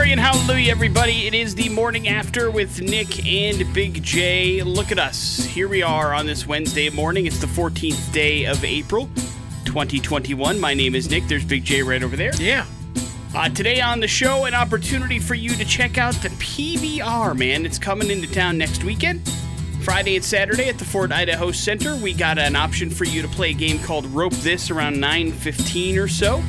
Glory and hallelujah, everybody. It is the morning after with Nick and Big J. Look at us. Here we are on this Wednesday morning. It's the 14th day of April, 2021. My name is Nick. There's Big J right over there. Yeah. Today on the show, an opportunity for you to check out the PBR, man. It's coming into town next weekend, Friday and Saturday at the Fort Idaho Center. We got an option for you to play a game called Rope This around 9:15 or so.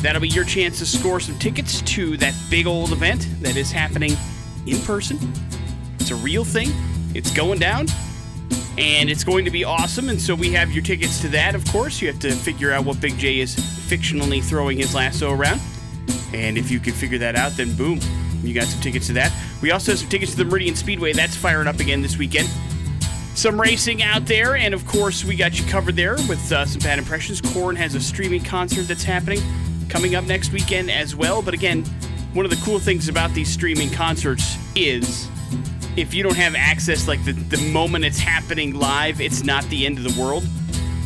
That'll be your chance to score some tickets to that big old event that is happening in person. It's a real thing. It's going down. And it's going to be awesome. And so we have your tickets to that, of course. You have to figure out what Big J is fictionally throwing his lasso around. And if you can figure that out, then boom, you got some tickets to that. We also have some tickets to the Meridian Speedway. That's firing up again this weekend. Some racing out there. And, of course, we got you covered there with some bad impressions. Korn has a streaming concert that's happening coming up next weekend as well. But, again, one of the cool things about these streaming concerts is if you don't have access, like the moment it's happening live, it's not the end of the world.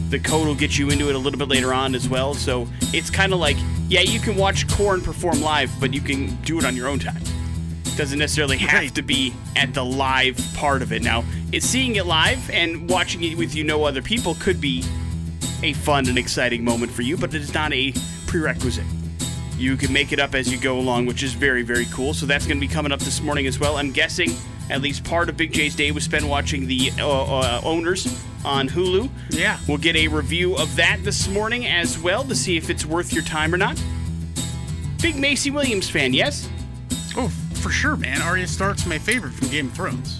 The code will get you into it a little bit later on as well. So it's kind of like, yeah, you can watch Korn perform live, but you can do it on your own time. Doesn't necessarily have to be at the live part of it. Now, it's seeing it live and watching it with other people could be a fun and exciting moment for you, but it's not a prerequisite. You can make it up as you go along, which is very, very cool. So that's going to be coming up this morning as well. I'm guessing at least part of Big J's day was spent watching The Owners on Hulu. Yeah. We'll get a review of that this morning as well to see if it's worth your time or not. Big Maisie Williams fan, yes? Oh, for sure, man. Arya Stark's my favorite from Game of Thrones.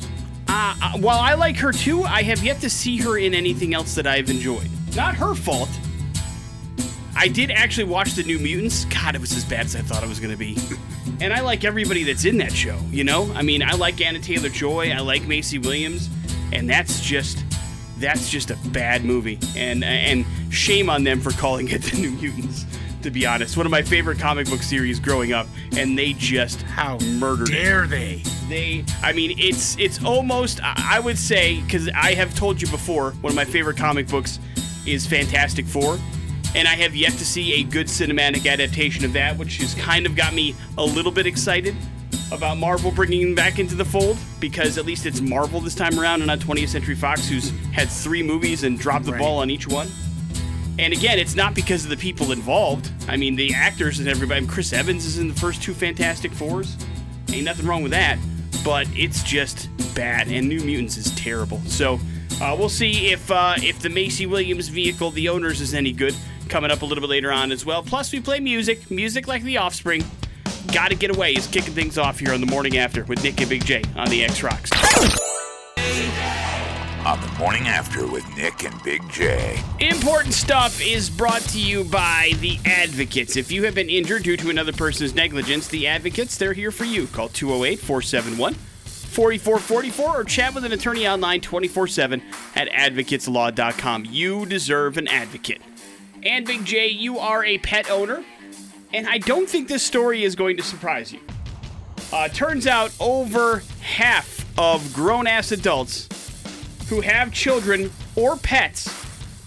While I like her too, I have yet to see her in anything else that I've enjoyed. Not her fault. I did actually watch The New Mutants. God, it was as bad as I thought it was going to be. And I like everybody that's in that show, you know? I mean, I like Anna Taylor-Joy. I like Maisie Williams. And that's just a bad movie. And shame on them for calling it The New Mutants, to be honest. One of my favorite comic book series growing up, and they just murdered it. How dare they? I mean, it's almost, I would say, because I have told you before, one of my favorite comic books is Fantastic Four. And I have yet to see a good cinematic adaptation of that, which has kind of got me a little bit excited about Marvel bringing them back into the fold, because at least it's Marvel this time around and not 20th Century Fox, who's had three movies and dropped the ball on each one. And again, it's not because of the people involved. I mean, the actors and everybody. Chris Evans is in the first two Fantastic Fours. Ain't nothing wrong with that, but it's just bad, and New Mutants is terrible. So we'll see if the Maisie Williams vehicle, The Owners, is any good. Coming up a little bit later on as well. Plus, we play music like The Offspring. Gotta Get Away is kicking things off here on The Morning After with Nick and Big J on the X-Rocks. On The Morning After with Nick and Big J. Important Stuff is brought to you by The Advocates. If you have been injured due to another person's negligence, The Advocates, they're here for you. Call 208-471-4444 or chat with an attorney online 24/7 at AdvocatesLaw.com. You deserve an advocate. And Big J, you are a pet owner, and I don't think this story is going to surprise you. Turns out over half of grown-ass adults who have children or pets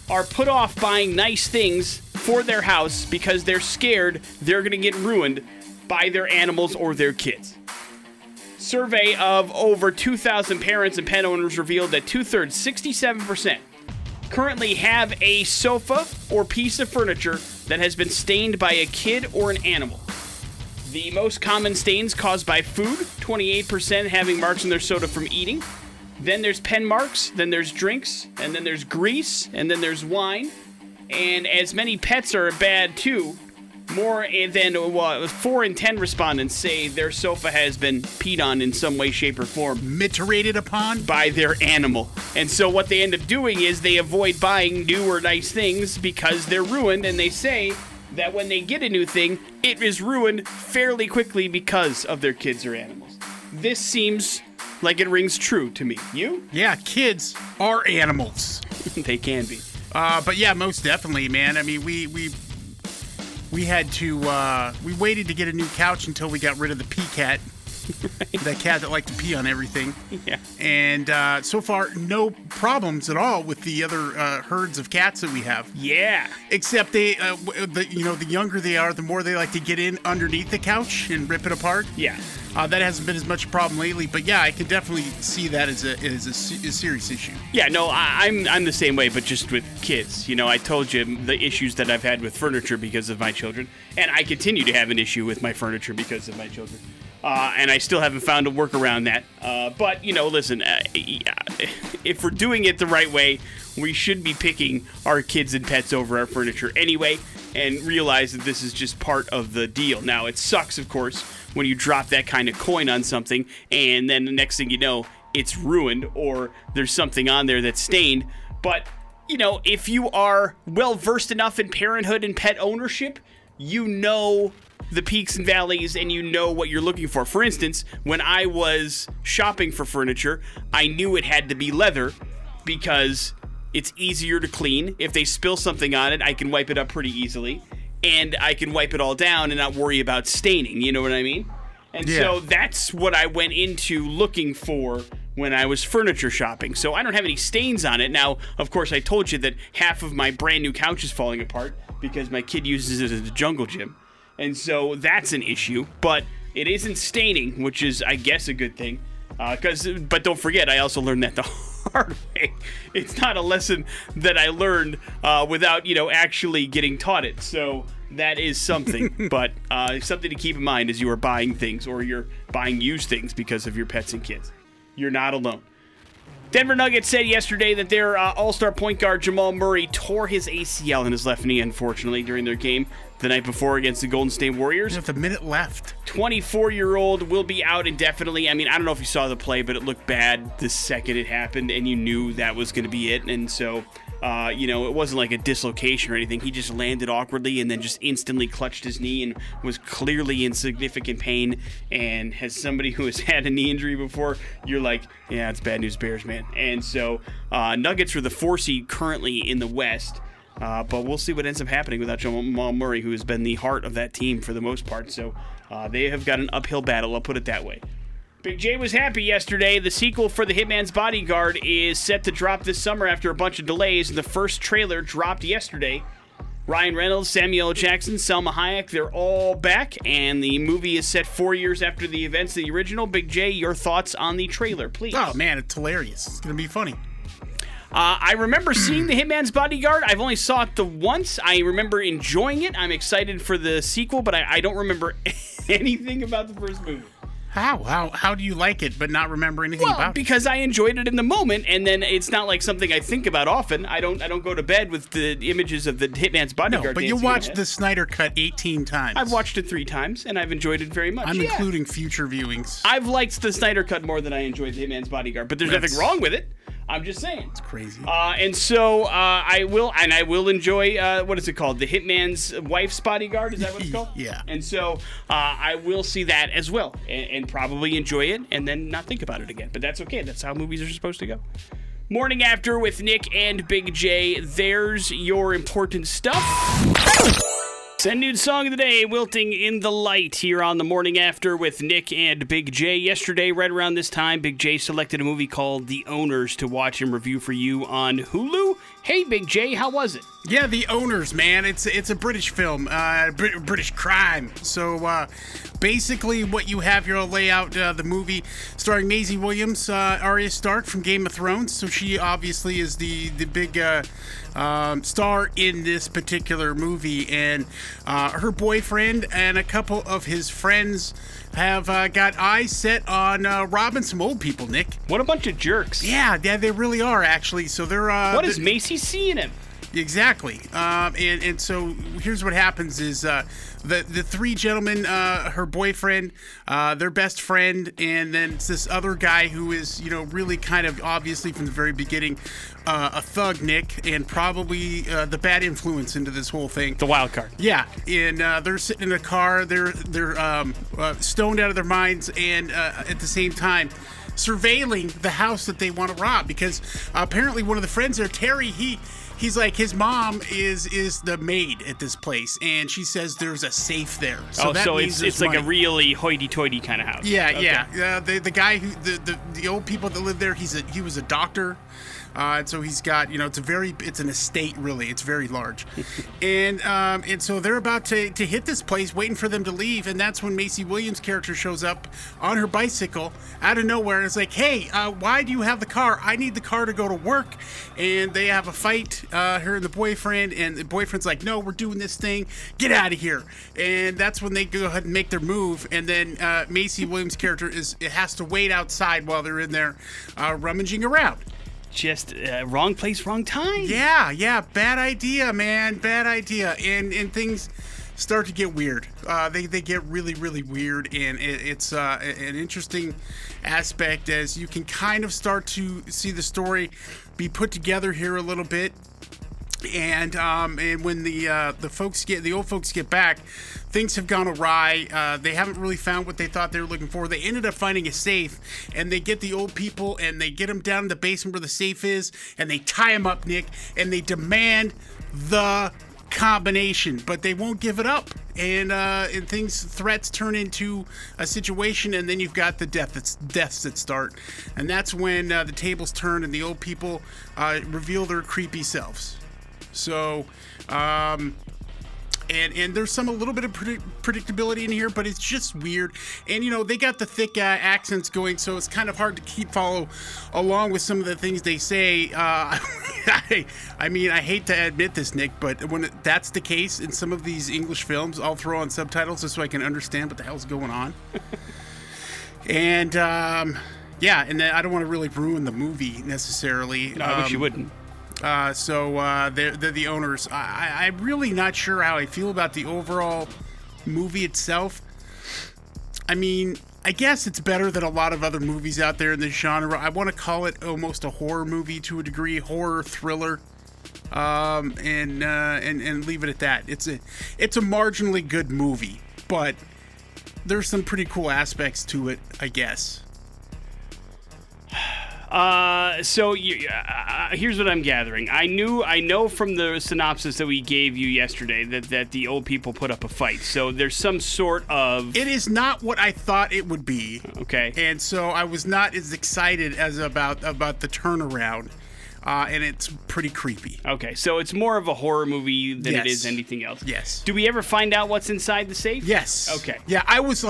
are put off buying nice things for their house because they're scared they're going to get ruined by their animals or their kids. Survey of over 2,000 parents and pet owners revealed that two-thirds, 67%, currently have a sofa or piece of furniture that has been stained by a kid or an animal. The most common stains caused by food, 28% having marks on their soda from eating. Then there's pen marks, then there's drinks, and then there's grease, and then there's wine. And as many pets are bad too, more than 4 in 10 respondents say their sofa has been peed on in some way, shape, or form. Miterated upon? By their animal. And so what they end up doing is they avoid buying new or nice things because they're ruined, and they say that when they get a new thing, it is ruined fairly quickly because of their kids or animals. This seems like it rings true to me. You? Yeah, kids are animals. They can be. But yeah, most definitely, man. I mean, we waited to get a new couch until we got rid of the PCAT That cat that liked to pee on everything. Yeah. And so far, no problems at all with the other herds of cats that we have. Yeah. Except they, the younger they are, the more they like to get in underneath the couch and rip it apart. Yeah. That hasn't been as much a problem lately, but yeah, I could definitely see that as a serious issue. Yeah, no, I'm the same way, but just with kids. You know, I told you the issues that I've had with furniture because of my children, and I continue to have an issue with my furniture because of my children. And I still haven't found a workaround that. But, you know, listen, if we're doing it the right way, we should be picking our kids and pets over our furniture anyway and realize that this is just part of the deal. Now, it sucks, of course, when you drop that kind of coin on something and then the next thing you know, it's ruined or there's something on there that's stained. But, you know, if you are well-versed enough in parenthood and pet ownership, you know the peaks and valleys, and you know what you're looking for. For instance, when I was shopping for furniture, I knew it had to be leather because it's easier to clean. If they spill something on it, I can wipe it up pretty easily, and I can wipe it all down and not worry about staining. You know what I mean? And so that's what I went into looking for when I was furniture shopping. So I don't have any stains on it. Now, of course, I told you that half of my brand new couch is falling apart because my kid uses it as a jungle gym. And so that's an issue, but it isn't staining, which is, I guess, a good thing. But don't forget, I also learned that the hard way. It's not a lesson that I learned without, actually getting taught it. So that is something, but something to keep in mind as you are buying things or you're buying used things because of your pets and kids. You're not alone. Denver Nuggets said yesterday that their all-star point guard Jamal Murray tore his ACL in his left knee, unfortunately, during their game the night before against the Golden State Warriors. With a minute left. 24-year-old will be out indefinitely. I mean, I don't know if you saw the play, but it looked bad the second it happened, and you knew that was going to be it. And so, it wasn't like a dislocation or anything. He just landed awkwardly and then just instantly clutched his knee and was clearly in significant pain. And as somebody who has had a knee injury before, you're like, yeah, it's bad news bears, man. And so Nuggets are the 4 seed currently in the West. But we'll see what ends up happening without Jamal Murray, who has been the heart of that team for the most part. So they have got an uphill battle, I'll put it that way. Big J was happy yesterday. The sequel for The Hitman's Bodyguard is set to drop this summer after a bunch of delays. The first trailer dropped yesterday. Ryan Reynolds, Samuel L. Jackson, Salma Hayek, they're all back. And the movie is set 4 years after the events of the original. Big J, your thoughts on the trailer, please. Oh, man, it's hilarious. It's going to be funny. I remember seeing The Hitman's Bodyguard. I've only saw it the once. I remember enjoying it. I'm excited for the sequel, but I don't remember anything about the first movie. How do you like it but not remember anything about it? Because I enjoyed it in the moment, and then it's not like something I think about often. I don't go to bed with the images of the Hitman's Bodyguard. No, but you watched the Snyder Cut 18 times. I've watched it 3 times, and I've enjoyed it very much. I'm including future viewings. I've liked the Snyder Cut more than I enjoyed the Hitman's Bodyguard, but there's nothing wrong with it. I'm just saying. It's crazy. And so I will enjoy, what is it called? The Hitman's Wife's Bodyguard? Is that what it's called? Yeah. And so I will see that as well and probably enjoy it and then not think about it again. But that's okay. That's how movies are supposed to go. Morning After with Nick and Big J. There's your important stuff. And new song of the day, Wilting in the Light, here on The Morning After with Nick and Big J. Yesterday, right around this time, Big J selected a movie called The Owners to watch and review for you on Hulu. Hey, Big J, how was it? Yeah, The Owners, man. It's a British film, British crime. So basically what you have here, I'll lay out the movie starring Maisie Williams, Arya Stark from Game of Thrones. So she obviously is the big star in this particular movie. And her boyfriend and a couple of his friends have got eyes set on robbing some old people, Nick. What a bunch of jerks. Yeah, they really are, actually. So they're... what is Maisie seeing him? Exactly. And so here's what happens is the three gentlemen, her boyfriend, their best friend, and then it's this other guy who is, really kind of obviously from the very beginning a thug, Nick, and probably the bad influence into this whole thing. The wild card. Yeah. And they're sitting in a car. They're stoned out of their minds, and at the same time, surveilling the house that they want to rob because apparently one of the friends there, Terry, he... he's like, his mom is the maid at this place, and she says there's a safe there. So oh, that so means it's like money. A really hoity-toity kind of house. Yeah, okay. Yeah. The guy who the old people that live there, he was a doctor. And so he's got, it's an estate, really. It's very large. And so they're about to hit this place, waiting for them to leave. And that's when Maisie Williams' character shows up on her bicycle out of nowhere. And it's like, hey, why do you have the car? I need the car to go to work. And they have a fight, her and the boyfriend. And the boyfriend's like, no, we're doing this thing. Get out of here. And that's when they go ahead and make their move. And then Maisie Williams' character has to wait outside while they're in there rummaging around. Just wrong place, wrong time. Yeah, bad idea, man, bad idea. And things start to get weird. They get really, really weird, and it's an interesting aspect as you can kind of start to see the story be put together here a little bit. And when the old folks get back, things have gone awry. They haven't really found what they thought they were looking for. They ended up finding a safe, and they get the old people, and they get them down in the basement where the safe is, and they tie them up, Nick, and they demand the combination, but they won't give it up. And threats turn into a situation, and then you've got the deaths that start, and that's when the tables turn and the old people reveal their creepy selves. So, and there's a little bit of predictability in here, but it's just weird. And, they got the thick accents going, so it's kind of hard to follow along with some of the things they say. I hate to admit this, Nick, but when that's the case in some of these English films, I'll throw on subtitles just so I can understand what the hell's going on. And I don't want to really ruin the movie necessarily. No, I wish you wouldn't. So they're the owners. I'm really not sure how I feel about the overall movie itself. I mean, I guess it's better than a lot of other movies out there in this genre. I want to call it almost a horror movie to a degree, horror thriller, and leave it at that. It's a marginally good movie, but there's some pretty cool aspects to it, I guess. So here's what I'm gathering. I know from the synopsis that we gave you yesterday that the old people put up a fight. So there's some sort of... It is not what I thought it would be. Okay. And so I was not as excited as about the turnaround. And it's pretty creepy. Okay, so it's more of a horror movie than It is anything else. Yes. Do we ever find out what's inside the safe? Yes. Okay. Yeah, I was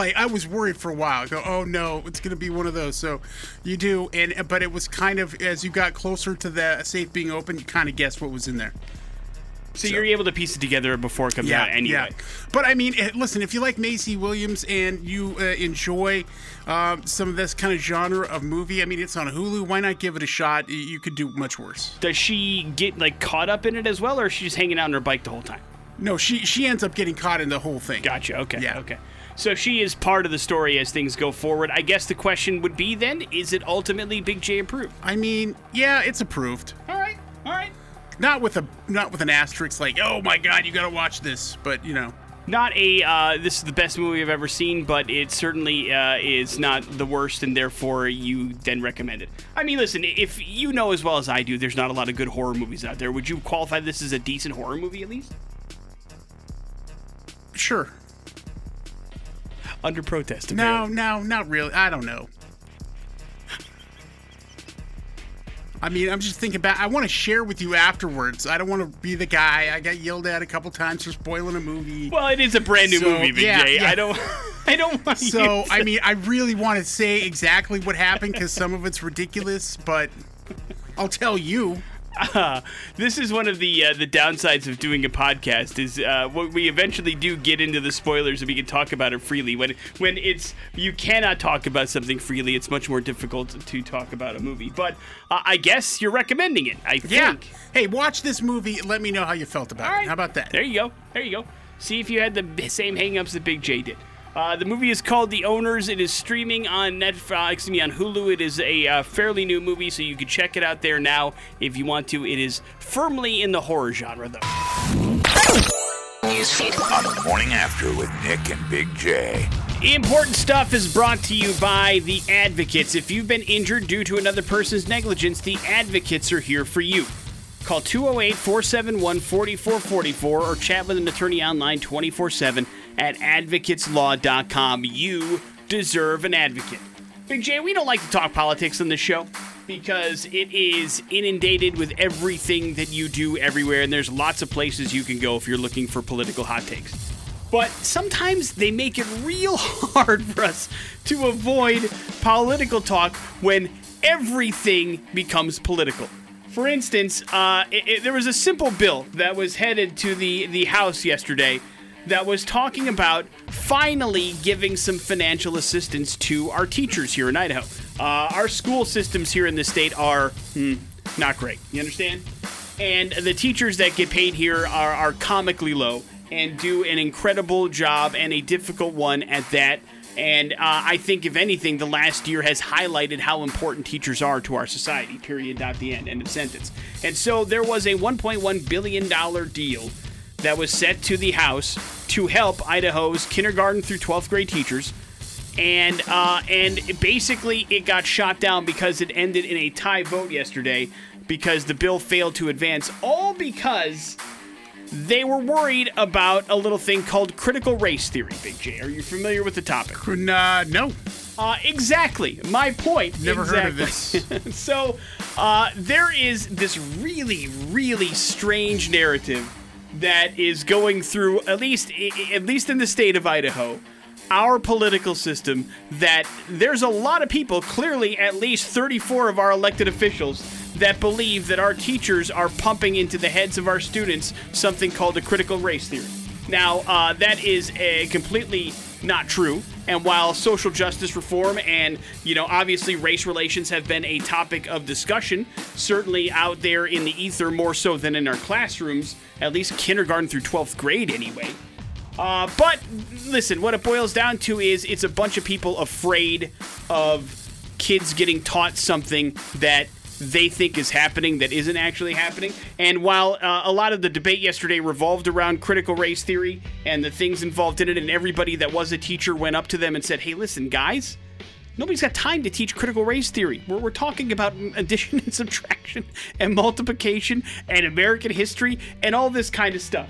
worried for a while. I go, oh no, it's going to be one of those. So you do, but it was kind of, as you got closer to the safe being open, you kind of guessed what was in there. So you're able to piece it together before it comes out anyway. Yeah. But, listen, if you like Maisie Williams and you enjoy some of this kind of genre of movie, it's on Hulu. Why not give it a shot? You could do much worse. Does she get, caught up in it as well, or is she just hanging out on her bike the whole time? No, she ends up getting caught in the whole thing. Gotcha. Okay. Yeah. Okay. So she is part of the story as things go forward. I guess the question would be then, is it ultimately Big J approved? Yeah, it's approved. All right. Not with an asterisk like, oh my God, you gotta watch this, but not a this is the best movie I've ever seen, but it certainly is not the worst, and therefore you then recommend it. Listen, if you know as well as I do, there's not a lot of good horror movies out there. Would you qualify this as a decent horror movie at least? Sure. Under protest. Apparently. No, not really. I don't know. I'm just thinking back. I want to share with you afterwards. I don't want to be the guy. I got yelled at a couple times for spoiling a movie. Well, it is a brand new movie, Big J. Yeah. I don't want to. So, I really want to say exactly what happened because some of it's ridiculous, but I'll tell you. This is one of the downsides of doing a podcast is what we eventually do get into the spoilers and we can talk about it freely. When it's you cannot talk about something freely, it's much more difficult to talk about a movie. But I guess you're recommending it, I think. Yeah. Hey, watch this movie and let me know how you felt about it. How about that? There you go. See if you had the same hang-ups that Big J did. The movie is called The Owners. It is streaming on Hulu. It is a fairly new movie, so you can check it out there now if you want to. It is firmly in the horror genre, though. Newsfeed on the morning after with Nick and Big J. Important stuff is brought to you by The Advocates. If you've been injured due to another person's negligence, The Advocates are here for you. Call 208-471-4444 or chat with an attorney online 24/7 at AdvocatesLaw.com. You deserve an advocate. Big J, we don't like to talk politics on this show because it is inundated with everything that you do everywhere, and there's lots of places you can go if you're looking for political hot takes. But sometimes they make it real hard for us to avoid political talk when everything becomes political. For instance, there was a simple bill that was headed to the House yesterday that was talking about finally giving some financial assistance to our teachers here in Idaho. Our school systems here in the state are not great. You understand? And the teachers that get paid here are comically low and do an incredible job and a difficult one at that. And I think, if anything, the last year has highlighted how important teachers are to our society, period, dot, the end, end of sentence. And so there was a $1.1 billion deal that was set to the House to help Idaho's kindergarten through 12th grade teachers. And basically it got shot down because it ended in a tie vote yesterday because the bill failed to advance, all because they were worried about a little thing called critical race theory. Big J, are you familiar with the topic? No. Exactly. My point. Never heard of this. So there is this really, really strange narrative that is going through, at least in the state of Idaho, our political system, that there's a lot of people, clearly at least 34 of our elected officials, that believe that our teachers are pumping into the heads of our students something called a critical race theory. Now, that is completely not true. And while social justice reform and, obviously race relations have been a topic of discussion, certainly out there in the ether more so than in our classrooms, at least kindergarten through 12th grade anyway. But listen, what it boils down to is it's a bunch of people afraid of kids getting taught something that they think is happening that isn't actually happening. And while a lot of the debate yesterday revolved around critical race theory and the things involved in it, and everybody that was a teacher went up to them and said, hey, listen, guys, nobody's got time to teach critical race theory. We're talking about addition and subtraction and multiplication and American history and all this kind of stuff.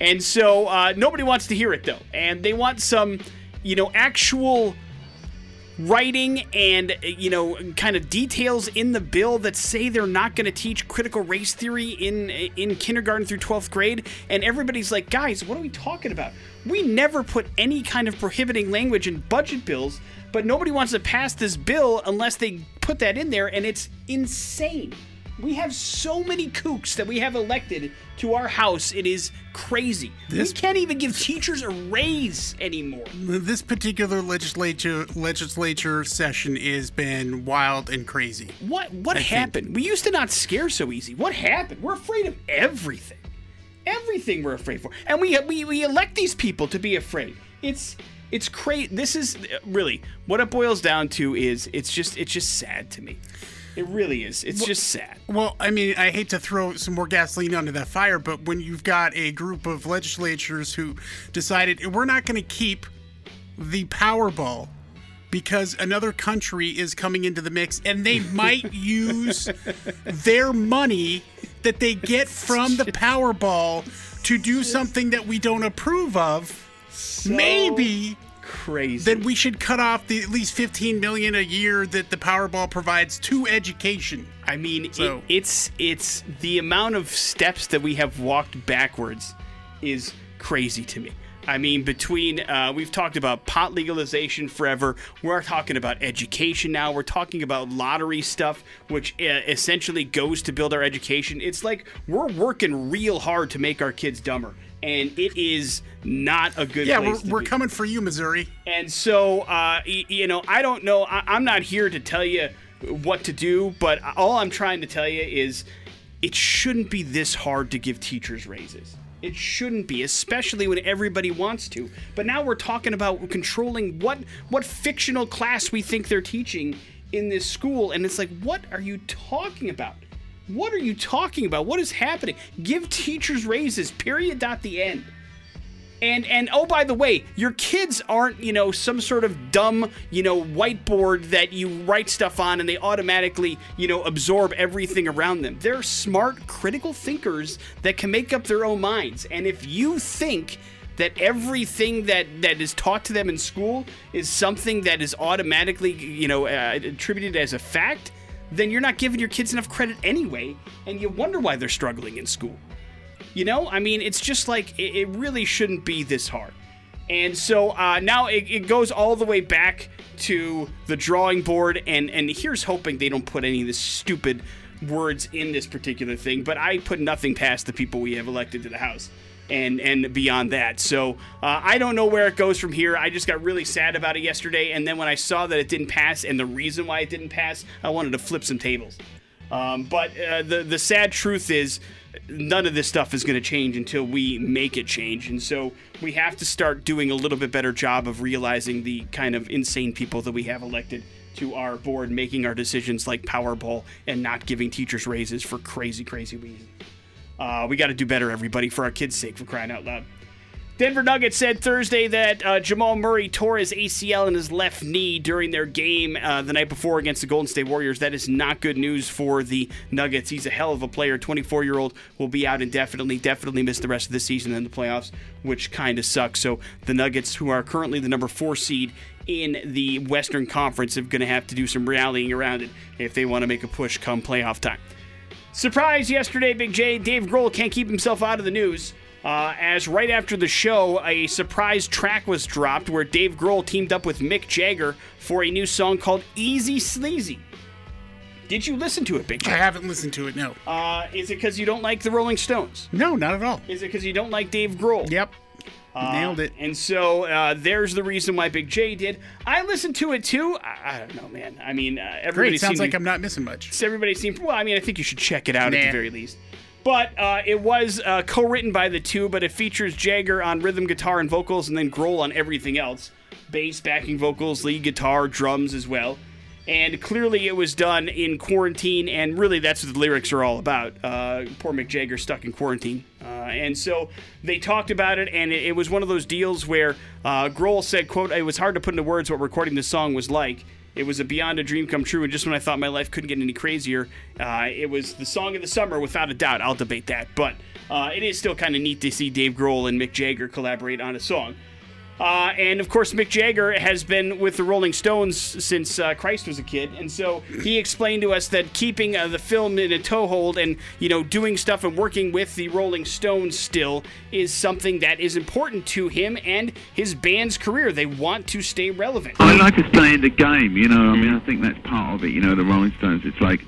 And so nobody wants to hear it, though. And they want some, actual writing and, kind of details in the bill that say they're not going to teach critical race theory in kindergarten through 12th grade. And everybody's like, guys, what are we talking about? We never put any kind of prohibiting language in budget bills, but nobody wants to pass this bill unless they put that in there. And it's insane. We have so many kooks that we have elected to our house. It is crazy. We can't even give teachers a raise anymore. This particular legislature session has been wild and crazy. What happened? We used to not scare so easy. What happened? We're afraid of everything. Everything we're afraid for. And we elect these people to be afraid. It's crazy. This is really what it boils down to is it's just sad to me. It really is. It's just sad. Well, I mean, I hate to throw some more gasoline onto that fire, but when you've got a group of legislators who decided we're not going to keep the Powerball because another country is coming into the mix and they might use their money that they get from the Powerball to do something that we don't approve of, so maybe crazy. Then we should cut off the at least $15 million a year that the Powerball provides to education. I mean, so it's the amount of steps that we have walked backwards is crazy to me. I mean, between we've talked about pot legalization forever. We're talking about education now. We're talking about lottery stuff, which essentially goes to build our education. It's like we're working real hard to make our kids dumber. And it is not a good place to be. Yeah, we're coming for you, Missouri. And so, I don't know. I'm not here to tell you what to do, but all I'm trying to tell you is it shouldn't be this hard to give teachers raises. It shouldn't be, especially when everybody wants to. But now we're talking about controlling what fictional class we think they're teaching in this school. And it's like, what are you talking about? What are you talking about? What is happening? Give teachers raises, period, dot, the end. And oh, by the way, your kids aren't, you know, some sort of dumb, you know, whiteboard that you write stuff on and they automatically, you know, absorb everything around them. They're smart, critical thinkers that can make up their own minds. And if you think that everything that is taught to them in school is something that is automatically, you know, attributed as a fact, then you're not giving your kids enough credit anyway, and you wonder why they're struggling in school. You know, I mean, it's just like, it really shouldn't be this hard. And so now it goes all the way back to the drawing board, and here's hoping they don't put any of this stupid words in this particular thing, but I put nothing past the people we have elected to the House. And beyond that. So I don't know where it goes from here. I just got really sad about it yesterday. And then when I saw that it didn't pass and the reason why it didn't pass, I wanted to flip some tables. But the sad truth is none of this stuff is going to change until we make it change. And so we have to start doing a little bit better job of realizing the kind of insane people that we have elected to our board, making our decisions like Powerball and not giving teachers raises for crazy, crazy reasons. We got to do better, everybody, for our kids' sake, for crying out loud. Denver Nuggets said Thursday that Jamal Murray tore his ACL in his left knee during their game the night before against the Golden State Warriors. That is not good news for the Nuggets. He's a hell of a player. 24-year-old will be out indefinitely, definitely miss the rest of the season and the playoffs, which kind of sucks. So the Nuggets, who are currently the number 4 seed in the Western Conference, are going to have to do some rallying around it if they want to make a push come playoff time. Surprise yesterday, Big J. Dave Grohl can't keep himself out of the news, as right after the show, a surprise track was dropped where Dave Grohl teamed up with Mick Jagger for a new song called Easy Sleazy. Did you listen to it, Big J? I haven't listened to it, no. Is it because you don't like the Rolling Stones? No, not at all. Is it because you don't like Dave Grohl? Yep. Nailed it. And so there's the reason why Big J did. I listened to it too. I don't know, man. I mean, everybody sounds like I'm not missing much. Everybody seemed, well, I mean, I think you should check it out at the very least. But it was co-written by the two, but it features Jagger on rhythm guitar and vocals, and then Grohl on everything else. Bass, backing vocals, lead guitar, drums as well. And clearly it was done in quarantine, and really that's what the lyrics are all about. Poor Mick Jagger stuck in quarantine. And so they talked about it, and it was one of those deals where Grohl said, quote, "It was hard to put into words what recording this song was like. It was a beyond a dream come true, and just when I thought my life couldn't get any crazier, it was the song of the summer, without a doubt." I'll debate that, but it is still kind of neat to see Dave Grohl and Mick Jagger collaborate on a song. And, of course, Mick Jagger has been with the Rolling Stones since Christ was a kid. And so he explained to us that keeping the film in a toehold and, you know, doing stuff and working with the Rolling Stones still is something that is important to him and his band's career. They want to stay relevant. I like to stay in the game, you know. I mean, I think that's part of it, you know, the Rolling Stones. It's like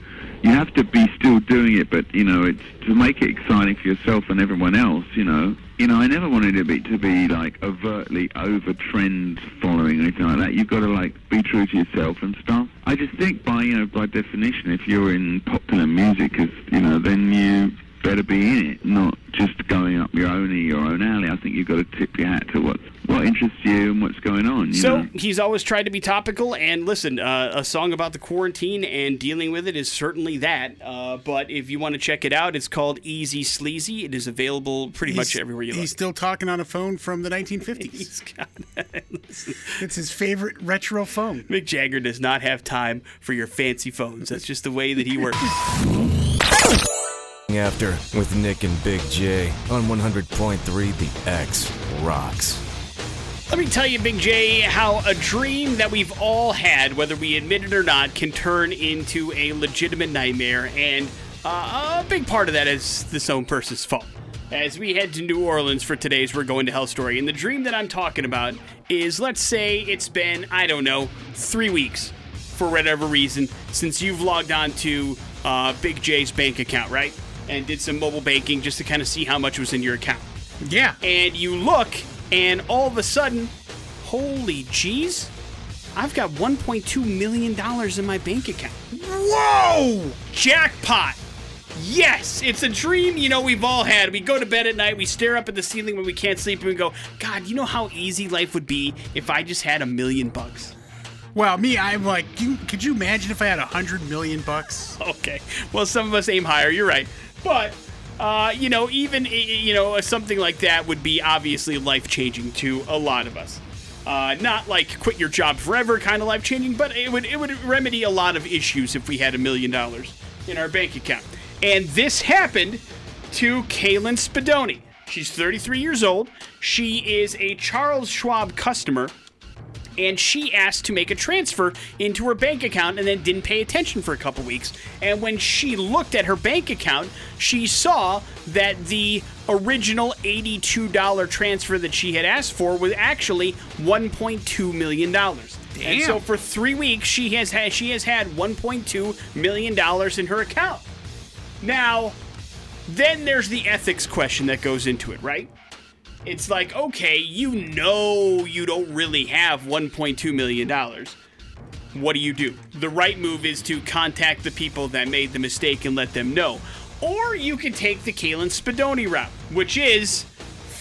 you have to be still doing it, but, you know, it's to make it exciting for yourself and everyone else, you know. You know, I never wanted it to be, like, overtly over-trend following or anything like that. You've got to, like, be true to yourself and stuff. I just think by, you know, by definition, if you're in popular music, as, you know, then you better be in it, not just going up your own alley. I think you've got to tip your hat to what interests you and what's going on. You know? He's always tried to be topical, and listen, a song about the quarantine and dealing with it is certainly that, but if you want to check it out, it's called Easy Sleazy. It is available pretty much everywhere you look. He's still talking on a phone from the 1950s. He's got it. It's his favorite retro phone. Mick Jagger does not have time for your fancy phones. That's just the way that he works. After with Nick and Big J on 100.3 The X-Rocks. Let me tell you, Big J, how a dream that we've all had, whether we admit it or not, can turn into a legitimate nightmare, and a big part of that is this own person's fault. As we head to New Orleans for today's We're Going to Hell story, and the dream that I'm talking about is, let's say it's been, I don't know, 3 weeks, for whatever reason, since you've logged on to Big J's bank account, right? And did some mobile banking just to kind of see how much was in your account. Yeah. And you look, and all of a sudden, holy jeez, I've got $1.2 million in my bank account. Whoa! Jackpot! Yes, it's a dream, you know, we've all had. We go to bed at night, we stare up at the ceiling when we can't sleep, and we go, God, you know how easy life would be if I just had $1 million? Well, me, I'm like, could you imagine if I had $100 million? Okay. Well, some of us aim higher, you're right. But Even, something like that would be obviously life-changing to a lot of us. Not like quit your job forever kind of life-changing, but it would remedy a lot of issues if we had $1 million in our bank account. And this happened to Kaylin Spadoni. She's 33 years old. She is a Charles Schwab customer, and she asked to make a transfer into her bank account and then didn't pay attention for a couple weeks. And when she looked at her bank account, she saw that the original $82 transfer that she had asked for was actually $1.2 million. Damn. And so for 3 weeks, she has had $1.2 million in her account. Now, then there's the ethics question that goes into it, right? It's like, okay, you don't really have $1.2 million. What do? The right move is to contact the people that made the mistake and let them know. Or you can take the Kaylin Spadoni route, which is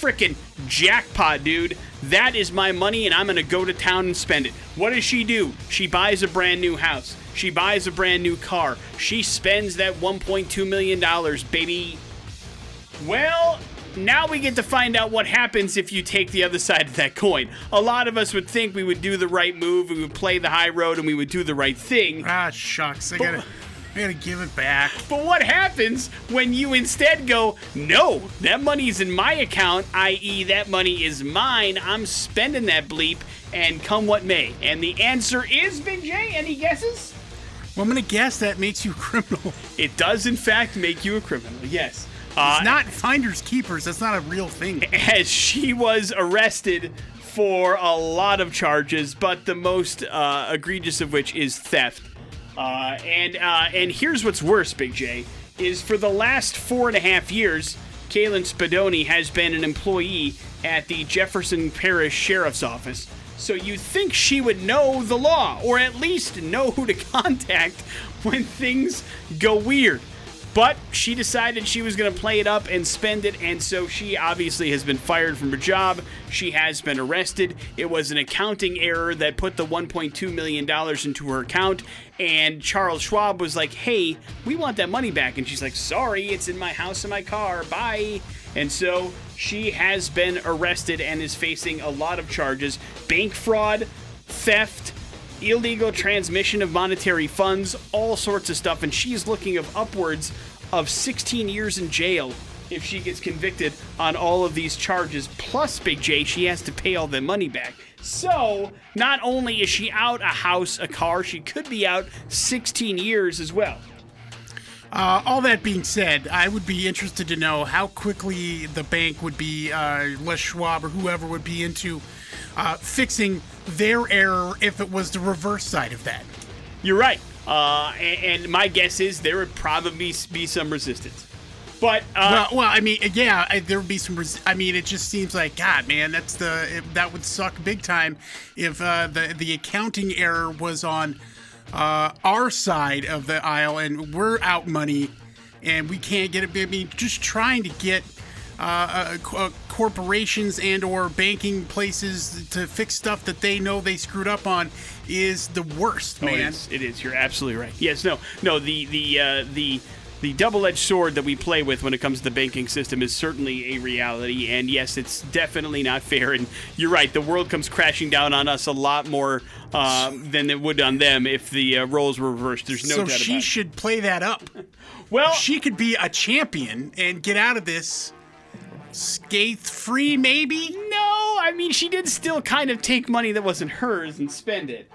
frickin' jackpot, dude. That is my money, and I'm going to go to town and spend it. What does she do? She buys a brand new house. She buys a brand new car. She spends that $1.2 million, baby. Well, now we get to find out what happens if you take the other side of that coin. A lot of us would think we would do the right move, we would play the high road, and we would do the right thing. Ah, shucks. I gotta give it back. But what happens when you instead go, no, that money's in my account, i.e. that money is mine, I'm spending that bleep, and come what may. And the answer is, Big J, any guesses? Well, I'm going to guess that makes you a criminal. It does, in fact, make you a criminal, yes. It's not finders keepers. That's not a real thing. As she was arrested for a lot of charges, but the most egregious of which is theft. And here's what's worse, Big J, is for the last 4.5 years, Kaylin Spadoni has been an employee at the Jefferson Parish Sheriff's Office. So you'd think she would know the law, or at least know who to contact when things go weird. But she decided she was going to play it up and spend it, and so she obviously has been fired from her job. She has been arrested. It was an accounting error that put the $1.2 million into her account, and Charles Schwab was like, hey, we want that money back. And she's like, sorry, it's in my house and my car. Bye. And so she has been arrested and is facing a lot of charges. Bank fraud, theft, illegal transmission of monetary funds, all sorts of stuff, and she's looking of upwards of 16 years in jail if she gets convicted on all of these charges. Plus, Big J, she has to pay all the money back. So, not only is she out a house, a car, she could be out 16 years as well. All that being said, I would be interested to know how quickly the bank would be, Les Schwab or whoever would be into fixing their error if it was the reverse side of that. You're right. And my guess is there would probably be some resistance. But there would be some. It just seems like, God, man, that would suck big time if the accounting error was on our side of the aisle, and we're out money, and we can't get it. I mean, just trying to get corporations and or banking places to fix stuff that they know they screwed up on is the worst, man. It is. You're absolutely right. Yes, no. The double-edged sword that we play with when it comes to the banking system is certainly a reality, and yes, it's definitely not fair, and you're right, the world comes crashing down on us a lot more than it would on them if the roles were reversed. There's no doubt about it. So she should play that up. Well, she could be a champion and get out of this scathe-free, maybe? No, she did still kind of take money that wasn't hers and spend it.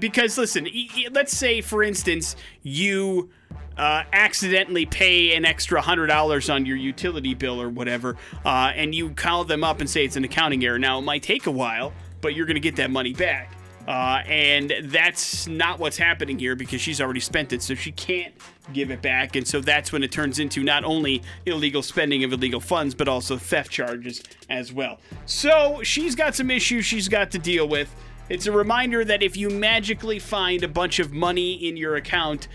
Because, listen, let's say, for instance, you accidentally pay an extra $100 on your utility bill or whatever, and you call them up and say it's an accounting error. Now, it might take a while, but you're going to get that money back. And that's not what's happening here because she's already spent it, so she can't give it back. And so that's when it turns into not only illegal spending of illegal funds, but also theft charges as well. So she's got some issues she's got to deal with. It's a reminder that if you magically find a bunch of money in your account,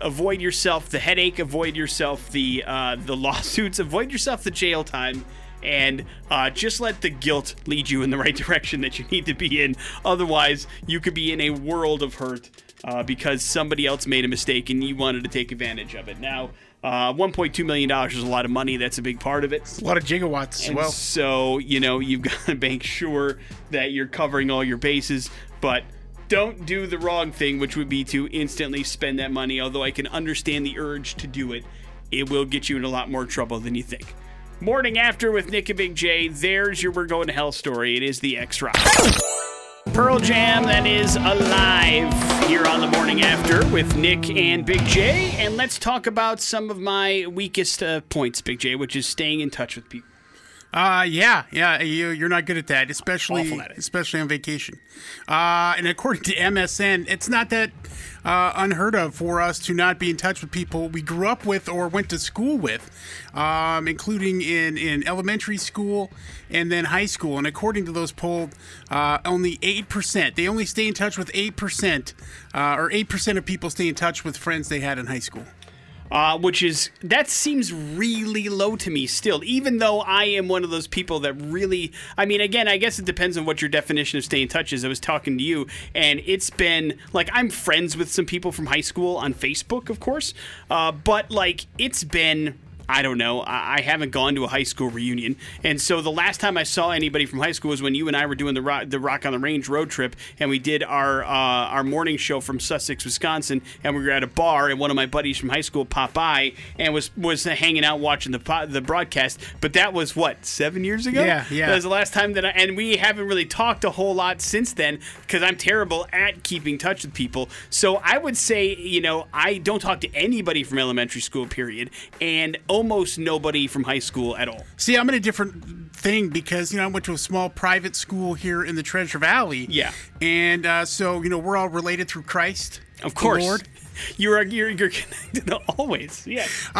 avoid yourself the headache, avoid yourself the lawsuits, avoid yourself the jail time, and just let the guilt lead you in the right direction that you need to be in. Otherwise, you could be in a world of hurt because somebody else made a mistake and you wanted to take advantage of it. Now, $1.2 million is a lot of money. That's a big part of it. It's a lot of gigawatts as well. So, you know, you've got to make sure that you're covering all your bases, but don't do the wrong thing, which would be to instantly spend that money. Although I can understand the urge to do it, it will get you in a lot more trouble than you think. Morning After with Nick and Big J. There's your We're Going to Hell story. It is the X-Rocks. Pearl Jam, that is Alive, here on the Morning After with Nick and Big J. And let's talk about some of my weakest points, Big J, which is staying in touch with people. Yeah, you're not good at that, especially on vacation. And according to MSN, it's not that unheard of for us to not be in touch with people we grew up with or went to school with, including in elementary school and then high school. And according to those polled, only 8%, they only stay in touch with 8%, or 8% of people stay in touch with friends they had in high school. That seems really low to me still, even though I am one of those people that really, I mean, again, I guess it depends on what your definition of stay in touch is. I was talking to you, and it's been, like, I'm friends with some people from high school on Facebook, of course, but, like, it's been, I don't know, I haven't gone to a high school reunion, and so the last time I saw anybody from high school was when you and I were doing the Rock on the Range road trip, and we did our morning show from Sussex, Wisconsin, and we were at a bar, and one of my buddies from high school popped by and was hanging out watching the broadcast, but that was, what, 7 years ago? Yeah. That was the last time and we haven't really talked a whole lot since then, because I'm terrible at keeping touch with people, so I would say, you know, I don't talk to anybody from elementary school, period, and almost nobody from high school at all. See, I'm in a different thing because, you know, I went to a small private school here in the Treasure Valley. Yeah. And so, you know, we're all related through Christ. Of course. The Lord. You're connected always. Yes.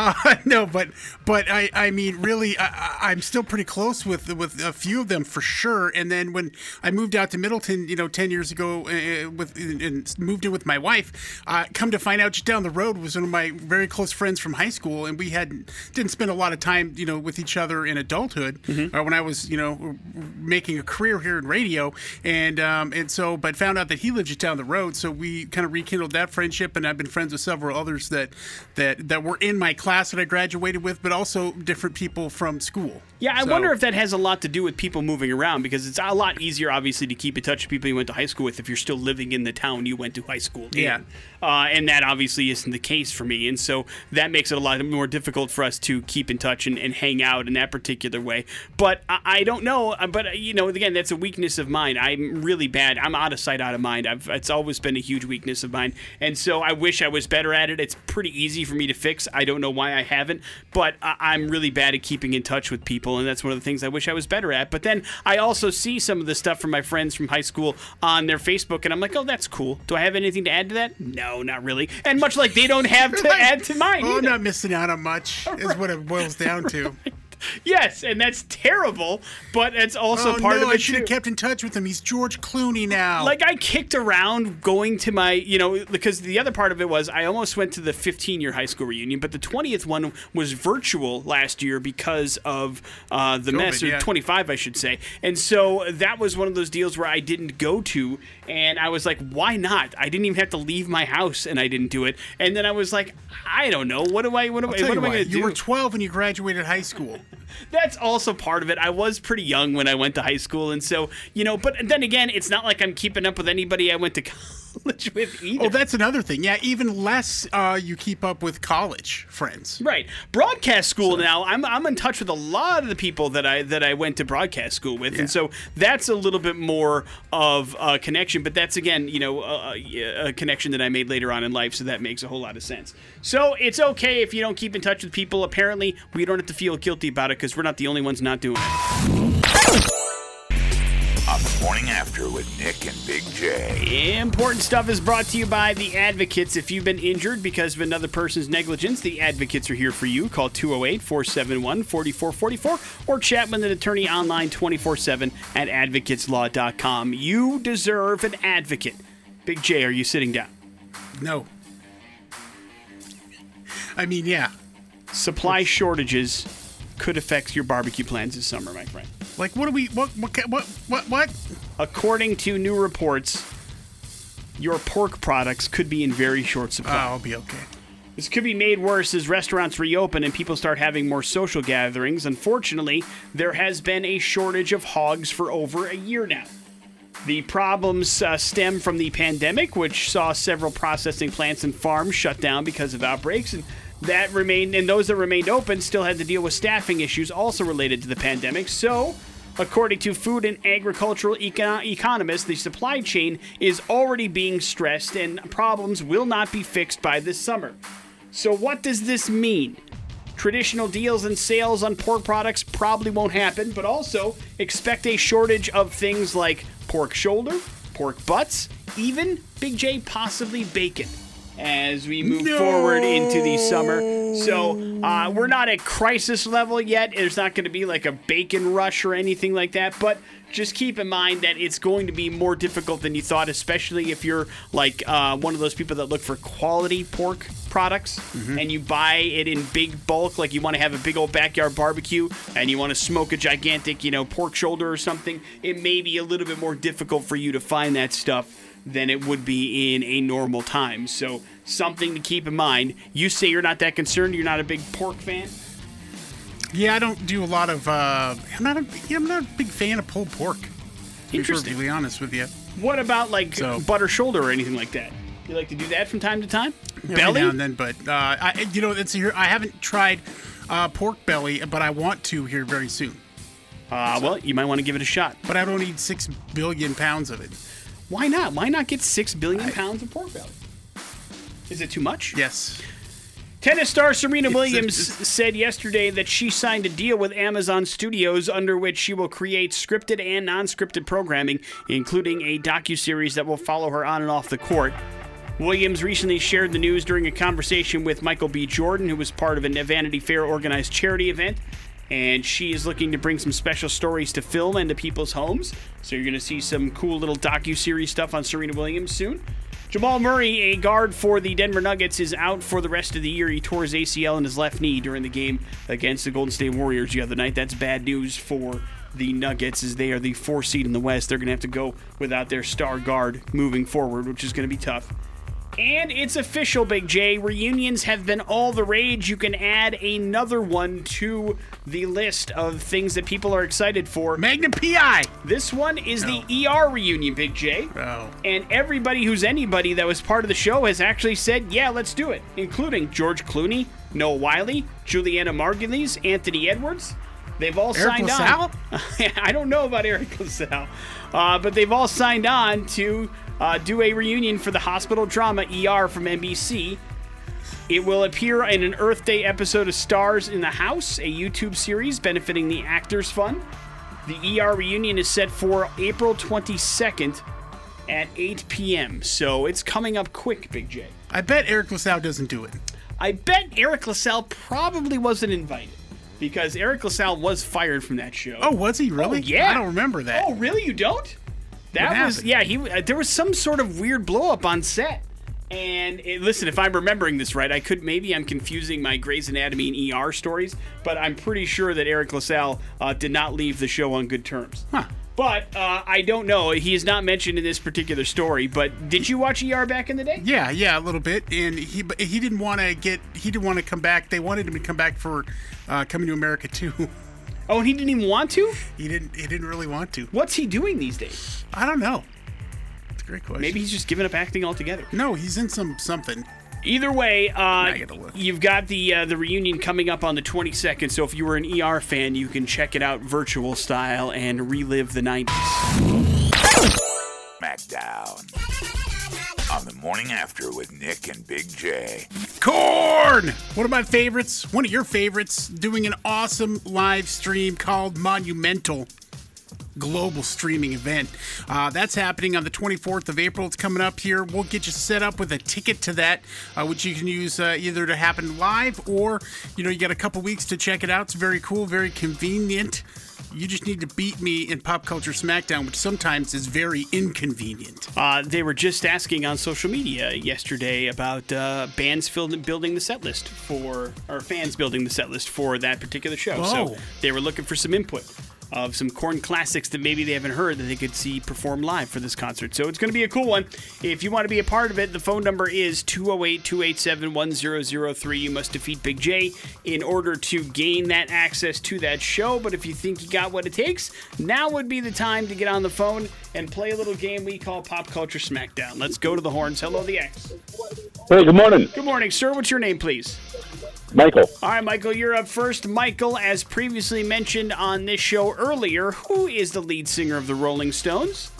No, but I mean, really, I'm still pretty close with a few of them for sure. And then when I moved out to Middleton, you know, 10 years ago, and moved in with my wife, come to find out just down the road was one of my very close friends from high school, and we didn't spend a lot of time, you know, with each other in adulthood. Mm-hmm. When I was, you know, making a career here in radio, and so, but found out that he lived just down the road, so we kind of rekindled that friendship, and I've been friends with several others that were in my class that I graduated with, but also different people from school. Yeah, I wonder if that has a lot to do with people moving around, because it's a lot easier, obviously, to keep in touch with people you went to high school with if you're still living in the town you went to high school in. Yeah. And that obviously isn't the case for me, and so that makes it a lot more difficult for us to keep in touch and hang out in that particular way. But I don't know, but, you know, again, that's a weakness of mine. I'm really bad. I'm out of sight, out of mind. It's always been a huge weakness of mine, and so I wish I was better at it. It's pretty easy for me to fix. I don't know why I haven't, but I'm really bad at keeping in touch with people, and that's one of the things I wish I was better at. But then I also see some of the stuff from my friends from high school on their Facebook, and I'm like, oh, that's cool. Do I have anything to add to that? No, not really. And much like they don't have to add to mine. Well, I'm not missing out on much is what it boils down to. Yes, and that's terrible, but it's also part of it. I should have kept in touch with him. He's George Clooney now. Like, I kicked around going to my, you know, because the other part of it was I almost went to the 15-year high school reunion, but the 20th one was virtual last year because of the COVID mess, or yeah. 25, I should say. And so that was one of those deals where I didn't go to, and I was like, why not? I didn't even have to leave my house, and I didn't do it. And then I was like, I don't know. What am I going to do? You were 12 when you graduated high school. That's also part of it. I was pretty young when I went to high school, and so, you know, but then again, it's not like I'm keeping up with anybody I went to college with either. Oh, that's another thing. Yeah, even less you keep up with college friends. Right. Broadcast school now, I'm in touch with a lot of the people that I went to broadcast school with, yeah. And so that's a little bit more of a connection, but that's, again, you know, a connection that I made later on in life, so that makes a whole lot of sense. So it's okay if you don't keep in touch with people. Apparently, we don't have to feel guilty about it because we're not the only ones not doing it. On the Morning After with Nick and Big J. Important stuff is brought to you by The Advocates. If you've been injured because of another person's negligence, The Advocates are here for you. Call 208-471-4444 or chat with an attorney online 24/7 at AdvocatesLaw.com. You deserve an advocate. Big J, are you sitting down? No. I mean, yeah. Supply shortages could affect your barbecue plans this summer, my friend. Like, what? According to new reports, your pork products could be in very short supply. I'll be okay. This could be made worse as restaurants reopen and people start having more social gatherings. Unfortunately, there has been a shortage of hogs for over a year now. The problems stem from the pandemic, which saw several processing plants and farms shut down because of outbreaks, and that remained, and those that remained open still had to deal with staffing issues also related to the pandemic. So, according to food and agricultural economists, the supply chain is already being stressed and problems will not be fixed by this summer. So what does this mean? Traditional deals and sales on pork products probably won't happen, but also expect a shortage of things like pork shoulder, pork butts, even, Big J, possibly bacon as we move forward into the summer. So we're not at crisis level yet. There's not going to be like a bacon rush or anything like that, but just keep in mind that it's going to be more difficult than you thought, especially if you're like one of those people that look for quality pork products and you buy it in big bulk. Like you want to have a big old backyard barbecue and you want to smoke a gigantic, you know, pork shoulder or something. It may be a little bit more difficult for you to find that stuff than it would be in a normal time. So something to keep in mind. You say you're not that concerned. You're not a big pork fan. Yeah, I don't do a lot of. I'm not a big fan of pulled pork. Interesting. To be honest with you. What about like butter shoulder or anything like that? You like to do that from time to time? Every belly now and then, but I haven't tried pork belly, but I want to here very soon. Well, you might want to give it a shot. But I don't need 6 billion pounds of it. Why not? Why not get 6 billion pounds of pork belly? Is it too much? Yes. Tennis star Serena Williams said yesterday that she signed a deal with Amazon Studios under which she will create scripted and non-scripted programming, including a docuseries that will follow her on and off the court. Williams recently shared the news during a conversation with Michael B. Jordan, who was part of a Vanity Fair organized charity event. And she is looking to bring some special stories to film and to people's homes. So you're going to see some cool little docuseries stuff on Serena Williams soon. Jamal Murray, a guard for the Denver Nuggets, is out for the rest of the year. He tore his ACL in his left knee during the game against the Golden State Warriors the other night. That's bad news for the Nuggets as they are the 4th seed in the West. They're going to have to go without their star guard moving forward, which is going to be tough. And it's official, Big J. Reunions have been all the rage. You can add another one to the list of things that people are excited for. Magnum P.I. This one is the ER reunion, Big J. Oh. And everybody who's anybody that was part of the show has actually said, yeah, let's do it, including George Clooney, Noah Wyle, Juliana Margulies, Anthony Edwards. They've all Eric signed LaSalle? On. I don't know about Eric LaSalle, but they've all signed on to do a reunion for the hospital drama ER from NBC. It will appear in an Earth Day episode of Stars in the House, a YouTube series benefiting the Actors Fund. The ER reunion is set for April 22nd at 8 p.m., so it's coming up quick, Big J. I bet Eric LaSalle doesn't do it. I bet Eric LaSalle probably wasn't invited. Because Eric LaSalle was fired from that show. Oh, was he really? Oh, yeah. I don't remember that. Oh, really? You don't? That was, yeah, he. There was some sort of weird blow-up on set. And listen, if I'm remembering this right, maybe I'm confusing my Grey's Anatomy and ER stories, but I'm pretty sure that Eric LaSalle did not leave the show on good terms. Huh. But I don't know. He is not mentioned in this particular story, but did you watch ER back in the day? Yeah, a little bit. And he didn't want to come back. They wanted him to come back for Coming to America 2. Oh, and he didn't even want to? He didn't really want to. What's he doing these days? I don't know. It's a great question. Maybe he's just giving up acting altogether. No, he's in something. Either way, you've got the reunion coming up on the 22nd, so if you were an ER fan, you can check it out virtual style and relive the 90s. Smackdown. On the morning after with Nick and Big J. Korn! One of my favorites, one of your favorites, doing an awesome live stream called Monumental. Global streaming event. That's happening on the 24th of April. It's coming up here. We'll get you set up with a ticket to that, which you can use either to happen live or, you got a couple weeks to check it out. It's very cool, very convenient. You just need to beat me in Pop Culture Smackdown, which sometimes is very inconvenient. They were just asking on social media yesterday about bands building the set list for, or fans building the set list for that particular show. Whoa. So they were looking for some input. of some Korn classics that maybe they haven't heard that they could see perform live for this concert. So it's going to be a cool one. If you want to be a part of it, the phone number is 208-287-1003. You must defeat Big J in order to gain that access to that show. But if you think you got what it takes, now would be the time to get on the phone and play a little game we call Pop Culture Smackdown. Let's go to the horns. Hello, the X. Hey, good morning. Good morning, sir. What's your name, please? Michael. All right, Michael, you're up first. Michael, as previously mentioned on this show earlier, who is the lead singer of the Rolling Stones?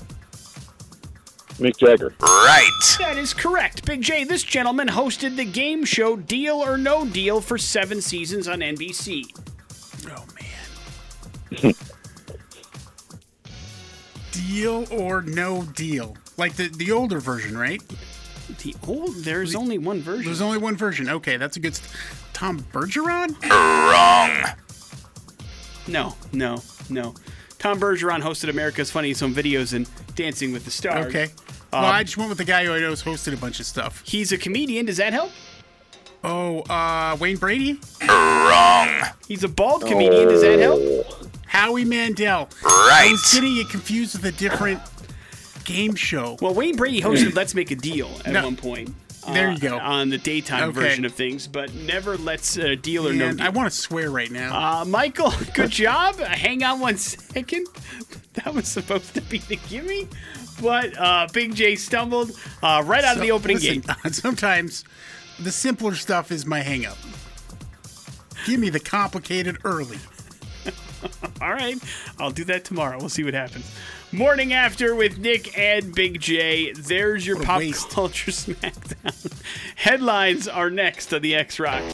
Mick Jagger. Right. That is correct. Big J, this gentleman hosted the game show Deal or No Deal for 7 seasons on NBC. Oh, man. Deal or No Deal. Like the older version, right? There's only one version. There's only one version. Okay, that's a good... Tom Bergeron? Wrong. No. Tom Bergeron hosted America's Funniest Home Videos and Dancing with the Stars. Okay. Well, I just went with the guy who I know has hosted a bunch of stuff. He's a comedian. Does that help? Oh, Wayne Brady? Wrong. He's a bald comedian. Does that help? Howie Mandel. Right. I was getting it confused with a different game show. Well, Wayne Brady hosted Let's Make a Deal at one point. There you go. On the daytime version of things, but never Let's Deal or No Deal. I want to swear right now. Michael, good job. Hang on one second. That was supposed to be the gimme, but Big J stumbled right out of the opening gate. Sometimes the simpler stuff is my hang up. Give me the complicated early. All right. I'll do that tomorrow. We'll see what happens. Morning After with Nick and Big J. There's your Pop Culture Smackdown. Headlines are next on the X-Rocks.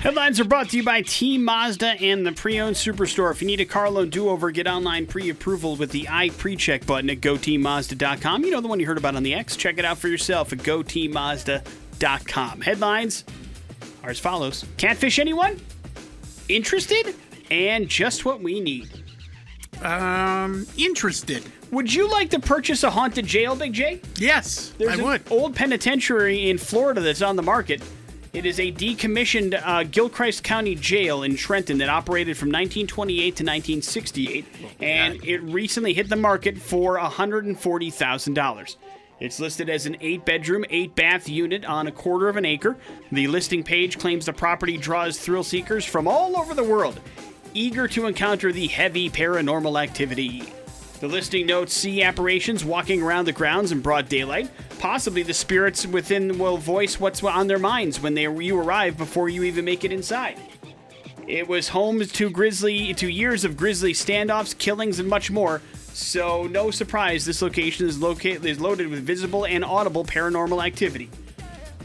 Headlines are brought to you by Team Mazda and the Pre-Owned Superstore. If you need a car loan do-over, get online pre-approval with the iPreCheck button at GoTeamMazda.com. You know, the one you heard about on the X. Check it out for yourself at GoTeamMazda.com. Headlines are as follows. Catfish anyone? Interested? And just what we need. Interested. Would you like to purchase a haunted jail, Big J? Yes, I would. There's an old penitentiary in Florida that's on the market. It is a decommissioned Gilchrist County Jail in Trenton that operated from 1928 to 1968, and it recently hit the market for $140,000. It's listed as an 8-bedroom, 8-bath unit on a quarter of an acre. The listing page claims the property draws thrill seekers from all over the world, eager to encounter the heavy paranormal activity. The listing notes sea apparitions walking around the grounds in broad daylight. Possibly the spirits within will voice what's on their minds when you arrive before you even make it inside. It was home to years of grisly standoffs, killings, and much more. So no surprise, this location is loaded with visible and audible paranormal activity.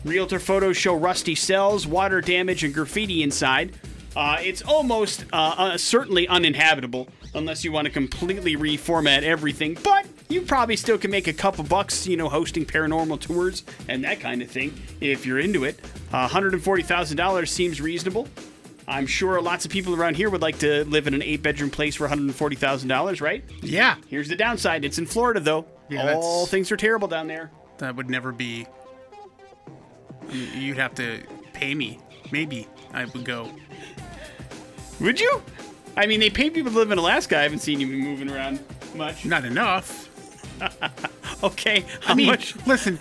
Realtor photos show rusty cells, water damage, and graffiti inside. It's almost certainly uninhabitable, unless you want to completely reformat everything. But you probably still can make a couple bucks, hosting paranormal tours and that kind of thing, if you're into it. $140,000 seems reasonable. I'm sure lots of people around here would like to live in an 8-bedroom place for $140,000, right? Yeah. Here's the downside. It's in Florida, though. Yeah, all things are terrible down there. That would never be... You'd have to pay me. Maybe I would go. Would you? I mean, they pay people to live in Alaska. I haven't seen you moving around much. Not enough. Okay. How much? Listen,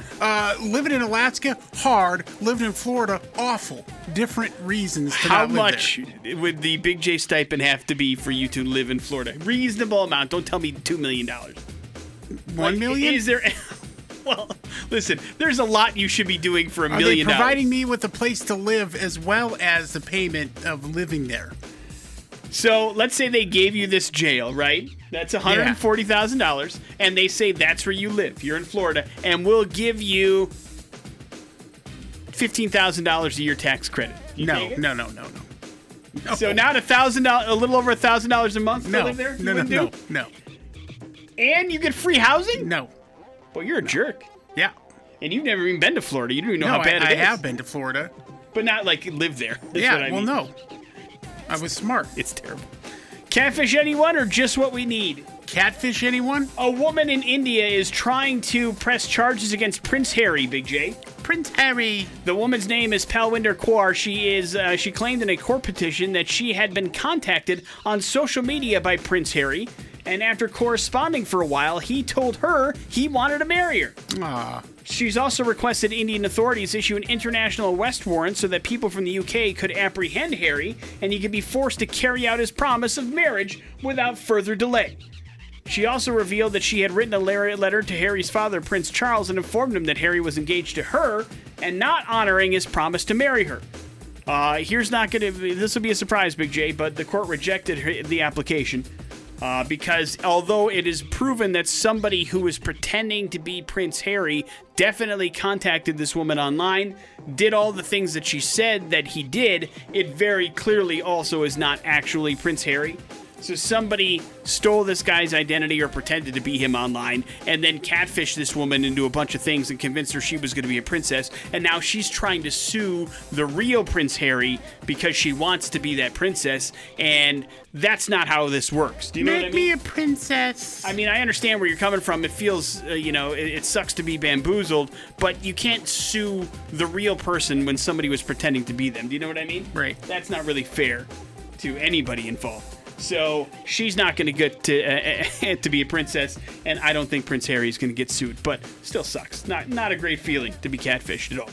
living in Alaska, hard. Living in Florida, awful. Different reasons to not live there. How much would the Big J stipend have to be for you to live in Florida? Reasonable amount. Don't tell me $2 million. $1 million? Is there... Well, listen, there's a lot you should be doing for $1 million. Providing me with a place to live as well as the payment of living there. So let's say they gave you this jail, right? That's $140,000, and they say that's where you live. You're in Florida, and we'll give you $15,000 a year tax credit. No. So not $1,000, a little over $1,000 a month to live there? No. And you get free housing? No. Well, you're a jerk. Yeah. And you've never even been to Florida. You don't even know how bad it is. I have been to Florida. But not like live there. That's what I mean. I was smart. It's terrible. Catfish anyone or just what we need? Catfish anyone? A woman in India is trying to press charges against Prince Harry, Big J. Prince Harry. The woman's name is Palwinder Kaur. She claimed in a court petition that she had been contacted on social media by Prince Harry, and after corresponding for a while, he told her he wanted to marry her. Aww. She's also requested Indian authorities issue an international arrest warrant so that people from the UK could apprehend Harry and he could be forced to carry out his promise of marriage without further delay. She also revealed that she had written a letter to Harry's father, Prince Charles, and informed him that Harry was engaged to her and not honoring his promise to marry her. This will be a surprise, Big J, but the court rejected the application. Because although it is proven that somebody who is pretending to be Prince Harry definitely contacted this woman online, did all the things that she said that he did, it very clearly also is not actually Prince Harry. So somebody stole this guy's identity or pretended to be him online and then catfished this woman into a bunch of things and convinced her she was going to be a princess. And now she's trying to sue the real Prince Harry because she wants to be that princess. And that's not how this works. Do you know what I mean? Make me a princess. I mean, I understand where you're coming from. It feels, it sucks to be bamboozled, but you can't sue the real person when somebody was pretending to be them. Do you know what I mean? Right. That's not really fair to anybody involved. So she's not going to get to be a princess, and I don't think Prince Harry is going to get sued, but still sucks. Not a great feeling to be catfished at all.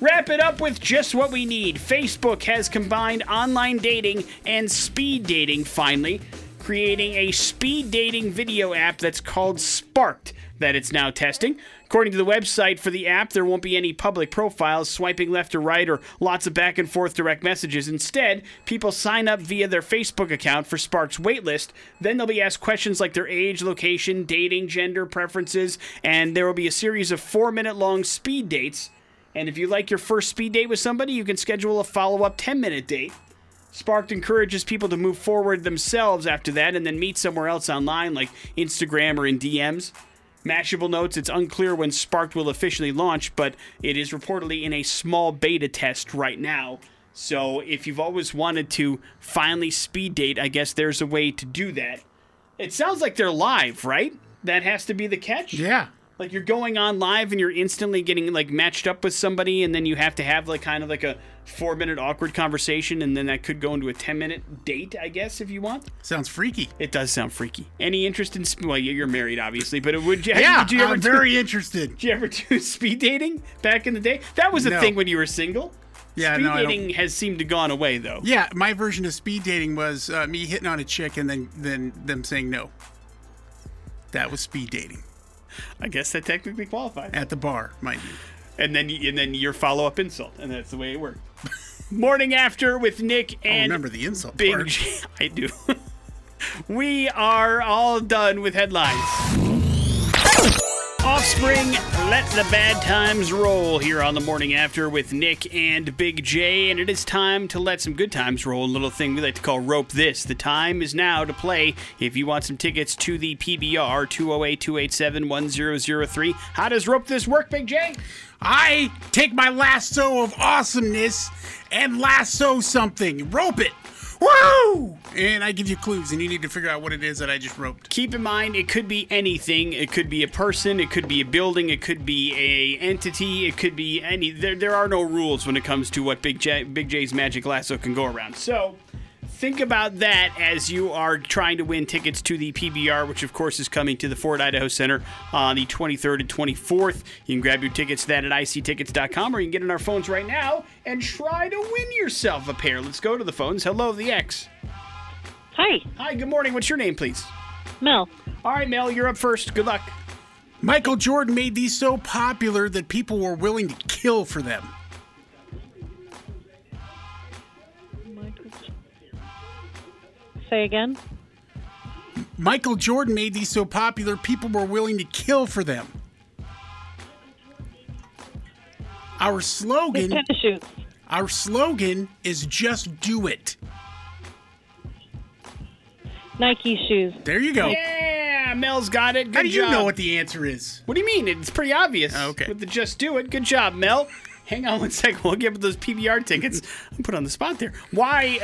Wrap it up with just what we need. Facebook has combined online dating and speed dating, finally, creating a speed dating video app that's called Sparked that it's now testing. According to the website for the app, there won't be any public profiles, swiping left or right, or lots of back and forth direct messages. Instead, people sign up via their Facebook account for Spark's waitlist. Then they'll be asked questions like their age, location, dating, gender, preferences, and there will be a series of 4-minute-long speed dates. And if you like your first speed date with somebody, you can schedule a follow-up 10-minute date. Sparked encourages people to move forward themselves after that and then meet somewhere else online, like Instagram or in DMs. Mashable notes, it's unclear when Sparked will officially launch, but it is reportedly in a small beta test right now. So if you've always wanted to finally speed date, I guess there's a way to do that. It sounds like they're live, right? That has to be the catch? Yeah. Like you're going on live and you're instantly getting like matched up with somebody, and then you have to have like kind of like a 4-minute awkward conversation, and then that could go into a 10-minute date, I guess, if you want. Sounds freaky. It does sound freaky. Any interest in well, you're married, obviously, but would you? Yeah, you ever I'm very interested. Did you ever do speed dating back in the day? That was a thing when you were single. Yeah, speed dating has seemed to gone away though. Yeah, my version of speed dating was me hitting on a chick and then them saying no. That was speed dating. I guess that technically qualifies. At the bar, mind you. And then your follow-up insult, and that's the way it worked. Morning After with Nick and... I remember the insult part. I do. We are all done with headlines. Offspring, let the bad times roll here on the Morning After with Nick and Big J, and it is time to let some good times roll. A little thing we like to call Rope This. The time is now to play. If you want some tickets to the PBR, 208-287-1003. How does Rope This work, Big J? I take my lasso of awesomeness and lasso something. Rope it. Woo! And I give you clues, and you need to figure out what it is that I just roped. Keep in mind, it could be anything. It could be a person. It could be a building. It could be a entity. It could be any. There are no rules when it comes to what Big J's magic lasso can go around. So think about that as you are trying to win tickets to the PBR, which of course is coming to the Ford Idaho Center on the 23rd and 24th. You can grab your tickets to that at ictickets.com, or you can get on our phones right now and try to win yourself a pair. Let's go to the phones. Hello, the X. Hi. Hi, good morning. What's your name, please? Mel. All right, Mel, you're up first. Good luck. Michael Jordan made these so popular that people were willing to kill for them. Say again? Michael Jordan made these so popular, people were willing to kill for them. Our slogan is just do it. Nike shoes. There you go. Yeah, Mel's got it. Good job. How do you know what the answer is? What do you mean? It's pretty obvious. Oh, okay. With the just do it. Good job, Mel. Hang on one second. We'll get those PBR tickets. I'm put on the spot there. Why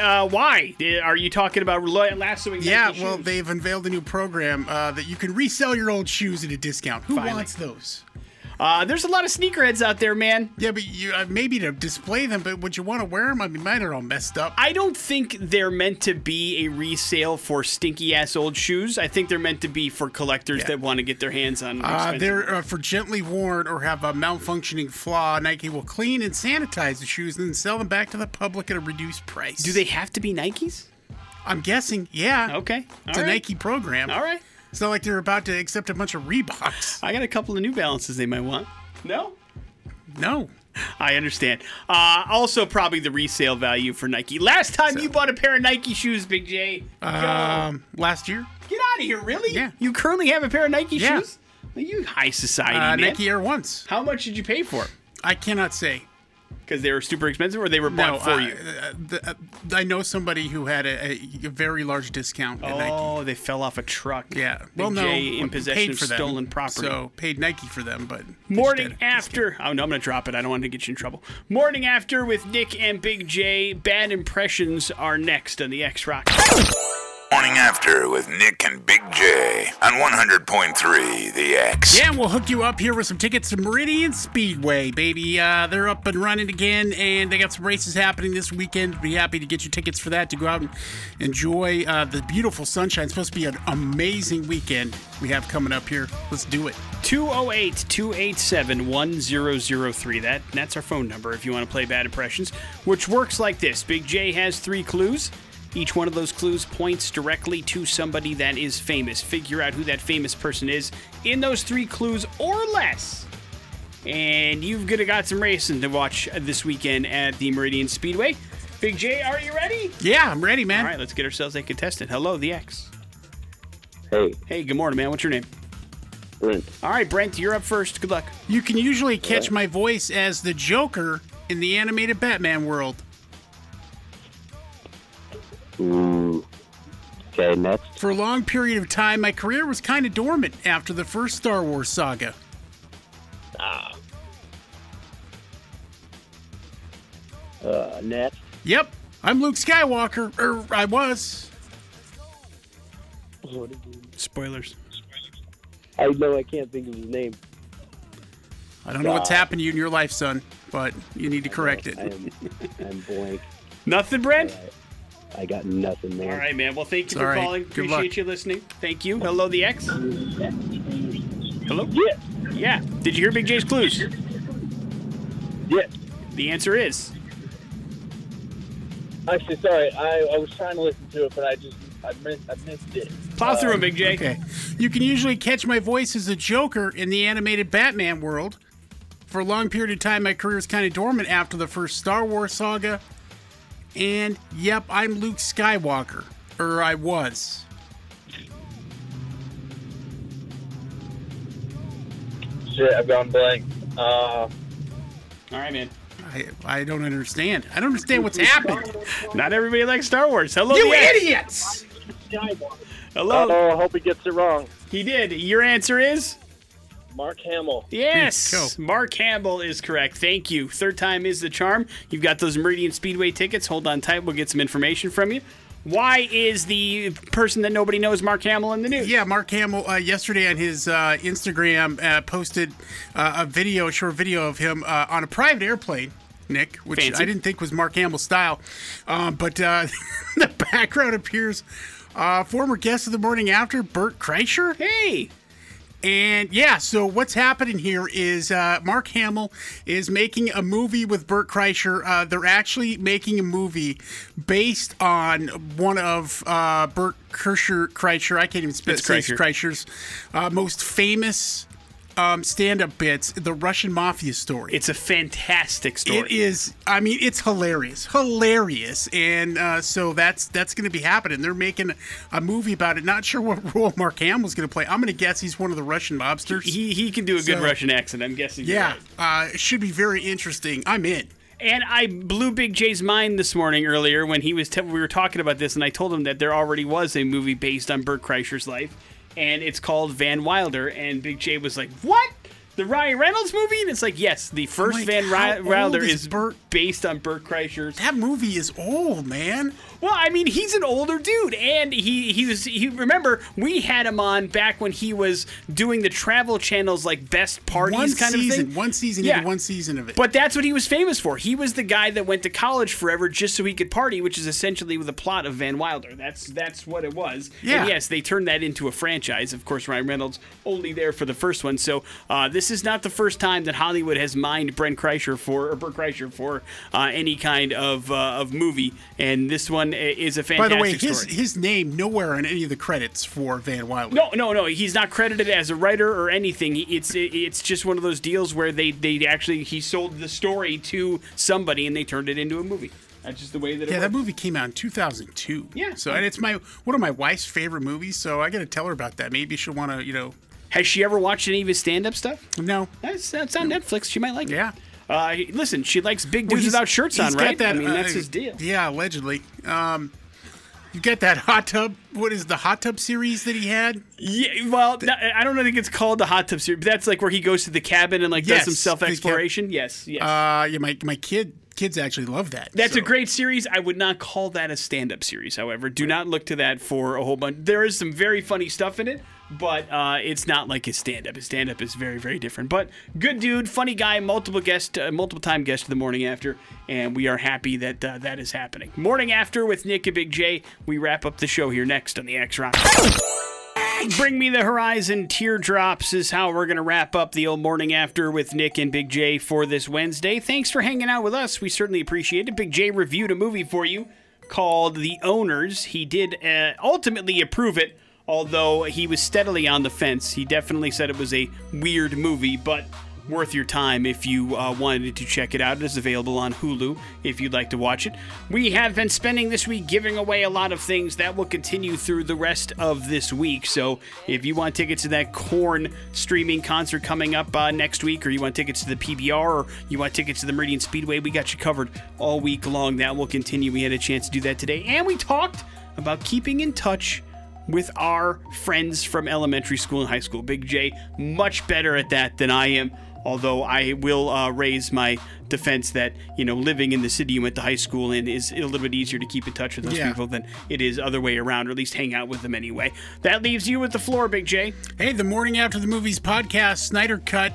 are you talking about last week? Yeah, well, they've unveiled a new program that you can resell your old shoes at a discount. Who wants those? There's a lot of sneakerheads out there, man. Yeah, but you, maybe to display them, but would you want to wear them? I mean, mine are all messed up. I don't think they're meant to be a resale for stinky-ass old shoes. I think they're meant to be for collectors that want to get their hands on expensive. They're for gently worn or have a malfunctioning flaw. Nike will clean and sanitize the shoes and then sell them back to the public at a reduced price. Do they have to be Nikes? I'm guessing, yeah. Okay. It's a Nike program. All right. It's not like they're about to accept a bunch of Reeboks. I got a couple of New Balances they might want. No? No. I understand. Also, probably the resale value for Nike. Last time you bought a pair of Nike shoes, Big J. Last year. Get out of here, really? Yeah. You currently have a pair of Nike shoes? You high society, man. Nike Air Ones. How much did you pay for them? I cannot say. Because they were super expensive, or they were bought for you? I know somebody who had a very large discount at Nike. Oh, they fell off a truck. Yeah. Well, no. In possession of stolen property. So paid Nike for them, but... Morning After... Oh, no, I'm going to drop it. I don't want to get you in trouble. Morning After with Nick and Big J. Bad impressions are next on the X-Rocks. Morning After with Nick and Big J on 100.3 The X. Yeah, we'll hook you up here with some tickets to Meridian Speedway, baby. They're up and running again, and they got some races happening this weekend. Be happy to get you tickets for that to go out and enjoy the beautiful sunshine. It's supposed to be an amazing weekend we have coming up here. Let's do it. 208-287-1003. That's our phone number if you want to play Bad Impressions, which works like this. Big J has three clues. Each one of those clues points directly to somebody that is famous. Figure out who that famous person is in those three clues or less. And you've got some racing to watch this weekend at the Meridian Speedway. Big J, are you ready? Yeah, I'm ready, man. All right, let's get ourselves a contestant. Hello, The X. Hey. Hey, good morning, man. What's your name? Brent. All right, Brent, you're up first. Good luck. You can usually catch my voice as the Joker in the animated Batman world. Okay, next. For a long period of time, my career was kind of dormant after the first Star Wars saga. Next. Yep, I'm Luke Skywalker, or I was. Spoilers. I know I can't think of his name. I don't know what's happened to you in your life, son, but you need to correct it. I'm blank. Nothing, Brent? I got nothing there. All right, man. Well, thank you for calling. Good Appreciate luck. You listening. Thank you. Hello, The X. Hello? Yeah. Yeah. Did you hear Big J's clues? Yeah. The answer is? Actually, sorry. I was trying to listen to it, but I missed it. Plow through it, Big J. Okay. You can usually catch my voice as a Joker in the animated Batman world. For a long period of time, my career was kind of dormant after the first Star Wars saga. And, yep, I'm Luke Skywalker. Or I was. Shit, I've gone blank. All right, man. I don't understand. I don't understand what's happened. Not everybody likes Star Wars. Hello, you idiots! Hello. I hope he gets it wrong. He did. Your answer is? Mark Hamill. Yes, Mark Hamill is correct. Thank you. Third time is the charm. You've got those Meridian Speedway tickets. Hold on tight. We'll get some information from you. Why is the person that nobody knows Mark Hamill in the news? Yeah, Mark Hamill yesterday on his Instagram posted a short video of him on a private airplane. Nick, which Fancy. I didn't think was Mark Hamill's style, but the background appears former guest of the Morning After, Bert Kreischer. Hey. And, yeah, so what's happening here is Mark Hamill is making a movie with Bert Kreischer. They're actually making a movie based on one of Bert Kreischer, I can't even say Kreischer's, most famous stand-up bits, the Russian Mafia story. It's a fantastic story. It is. I mean, it's hilarious. Hilarious. And so that's going to be happening. They're making a movie about it. Not sure what role Mark Hamill's going to play. I'm going to guess he's one of the Russian mobsters. He can do a good Russian accent, I'm guessing. Yeah. It should be very interesting. I'm in. And I blew Big J's mind this morning earlier when he was we were talking about this, and I told him that there already was a movie based on Bert Kreischer's life. And it's called Van Wilder, and Big J was like, what? the Ryan Reynolds movie? And it's like, yes, the first Van Wilder is based on Bert Kreischer's. That movie is old, man. Well, I mean, he's an older dude, and he was remember, we had him on back when he was doing the Travel Channel's like best parties kind of thing. One season of it. But that's what he was famous for. He was the guy that went to college forever just so he could party, which is essentially the plot of Van Wilder. That's what it was. Yeah. And yes, they turned that into a franchise. Of course, Ryan Reynolds only there for the first one. So this is not the first time that Hollywood has mined Bert Kreischer for any kind of movie, and this one is a fantastic story. By the way, his name nowhere on any of the credits for Van Wilder. No, he's not credited as a writer or anything. It's just one of those deals where he sold the story to somebody and they turned it into a movie. That's just the way that it works. That movie came out in 2002. Yeah. So, and it's one of my wife's favorite movies, so I got to tell her about that. Maybe she'll want to, Has she ever watched any of his stand-up stuff? No. That's on Netflix. She might like it. Yeah. Listen, she likes big dudes without shirts on, right? That, that's his deal. Yeah, allegedly. You got that hot tub. What is the hot tub series that he had? Yeah, well, I don't think it's called the hot tub series. But that's like where he goes to the cabin and does some self-exploration. Yes. My kids actually love that. That's a great series. I would not call that a stand-up series, however. Do not look to that for a whole bunch. There is some very funny stuff in it. But it's not like his stand-up. His stand-up is very, very different. But good dude, funny guy, multiple-time guest of The Morning After, and we are happy that that is happening. Morning After with Nick and Big J. We wrap up the show here next on the X-Rocks. Bring Me the Horizon, Teardrops is how we're going to wrap up the old Morning After with Nick and Big J for this Wednesday. Thanks for hanging out with us. We certainly appreciate it. Big J reviewed a movie for you called The Owners. He did ultimately approve it. Although he was steadily on the fence, he definitely said it was a weird movie, but worth your time if you wanted to check it out. It is available on Hulu if you'd like to watch it. We have been spending this week giving away a lot of things. That will continue through the rest of this week. So if you want tickets to that Korn streaming concert coming up next week, or you want tickets to the PBR, or you want tickets to the Meridian Speedway, we got you covered all week long. That will continue. We had a chance to do that today. And we talked about keeping in touch with our friends from elementary school and high school. Big J, much better at that than I am, although I will raise my defense that, living in the city you went to high school in is a little bit easier to keep in touch with those people than it is other way around, or at least hang out with them anyway. That leaves you with the floor, Big J. Hey, the Morning After the Movies podcast, Snyder Cut,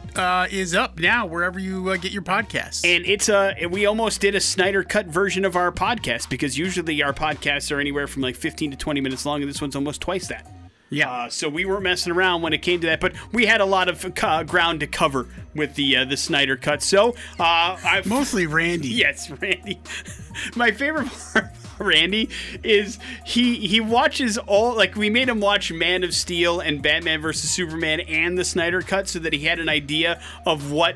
is up now wherever you get your podcasts. And we almost did a Snyder Cut version of our podcast, because usually our podcasts are anywhere from like 15 to 20 minutes long, and this one's almost twice that. Yeah. So we weren't messing around when it came to that, but we had a lot of ground to cover with the Snyder Cut. So mostly Randy. Yes, Randy. My favorite part of Randy is he watches all, like, we made him watch Man of Steel and Batman vs. Superman and the Snyder Cut so that he had an idea of what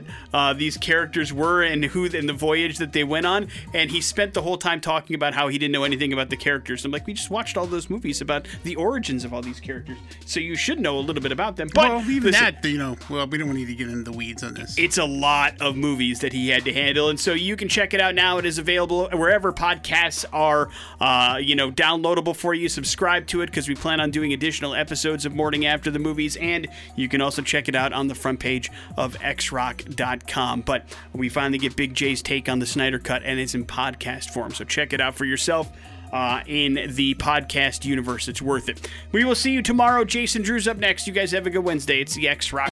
these characters were and and the voyage that they went on. And he spent the whole time talking about how he didn't know anything about the characters. I'm like, we just watched all those movies about the origins of all these characters. So you should know a little bit about them. But we don't need to get into the weeds on this. It's a lot of movies that he had to handle, and so you can check it out now. It is available wherever podcasts are, downloadable for you. Subscribe to it, because we plan on doing additional episodes of Morning After the Movies, and you can also check it out on the front page of xrock.com. But we finally get Big J's take on the Snyder Cut, and it's in podcast form. So check it out for yourself. In the podcast universe, it's worth it. We will see you tomorrow. Jason Drew's up next. You guys have a good Wednesday. It's the X-Rock.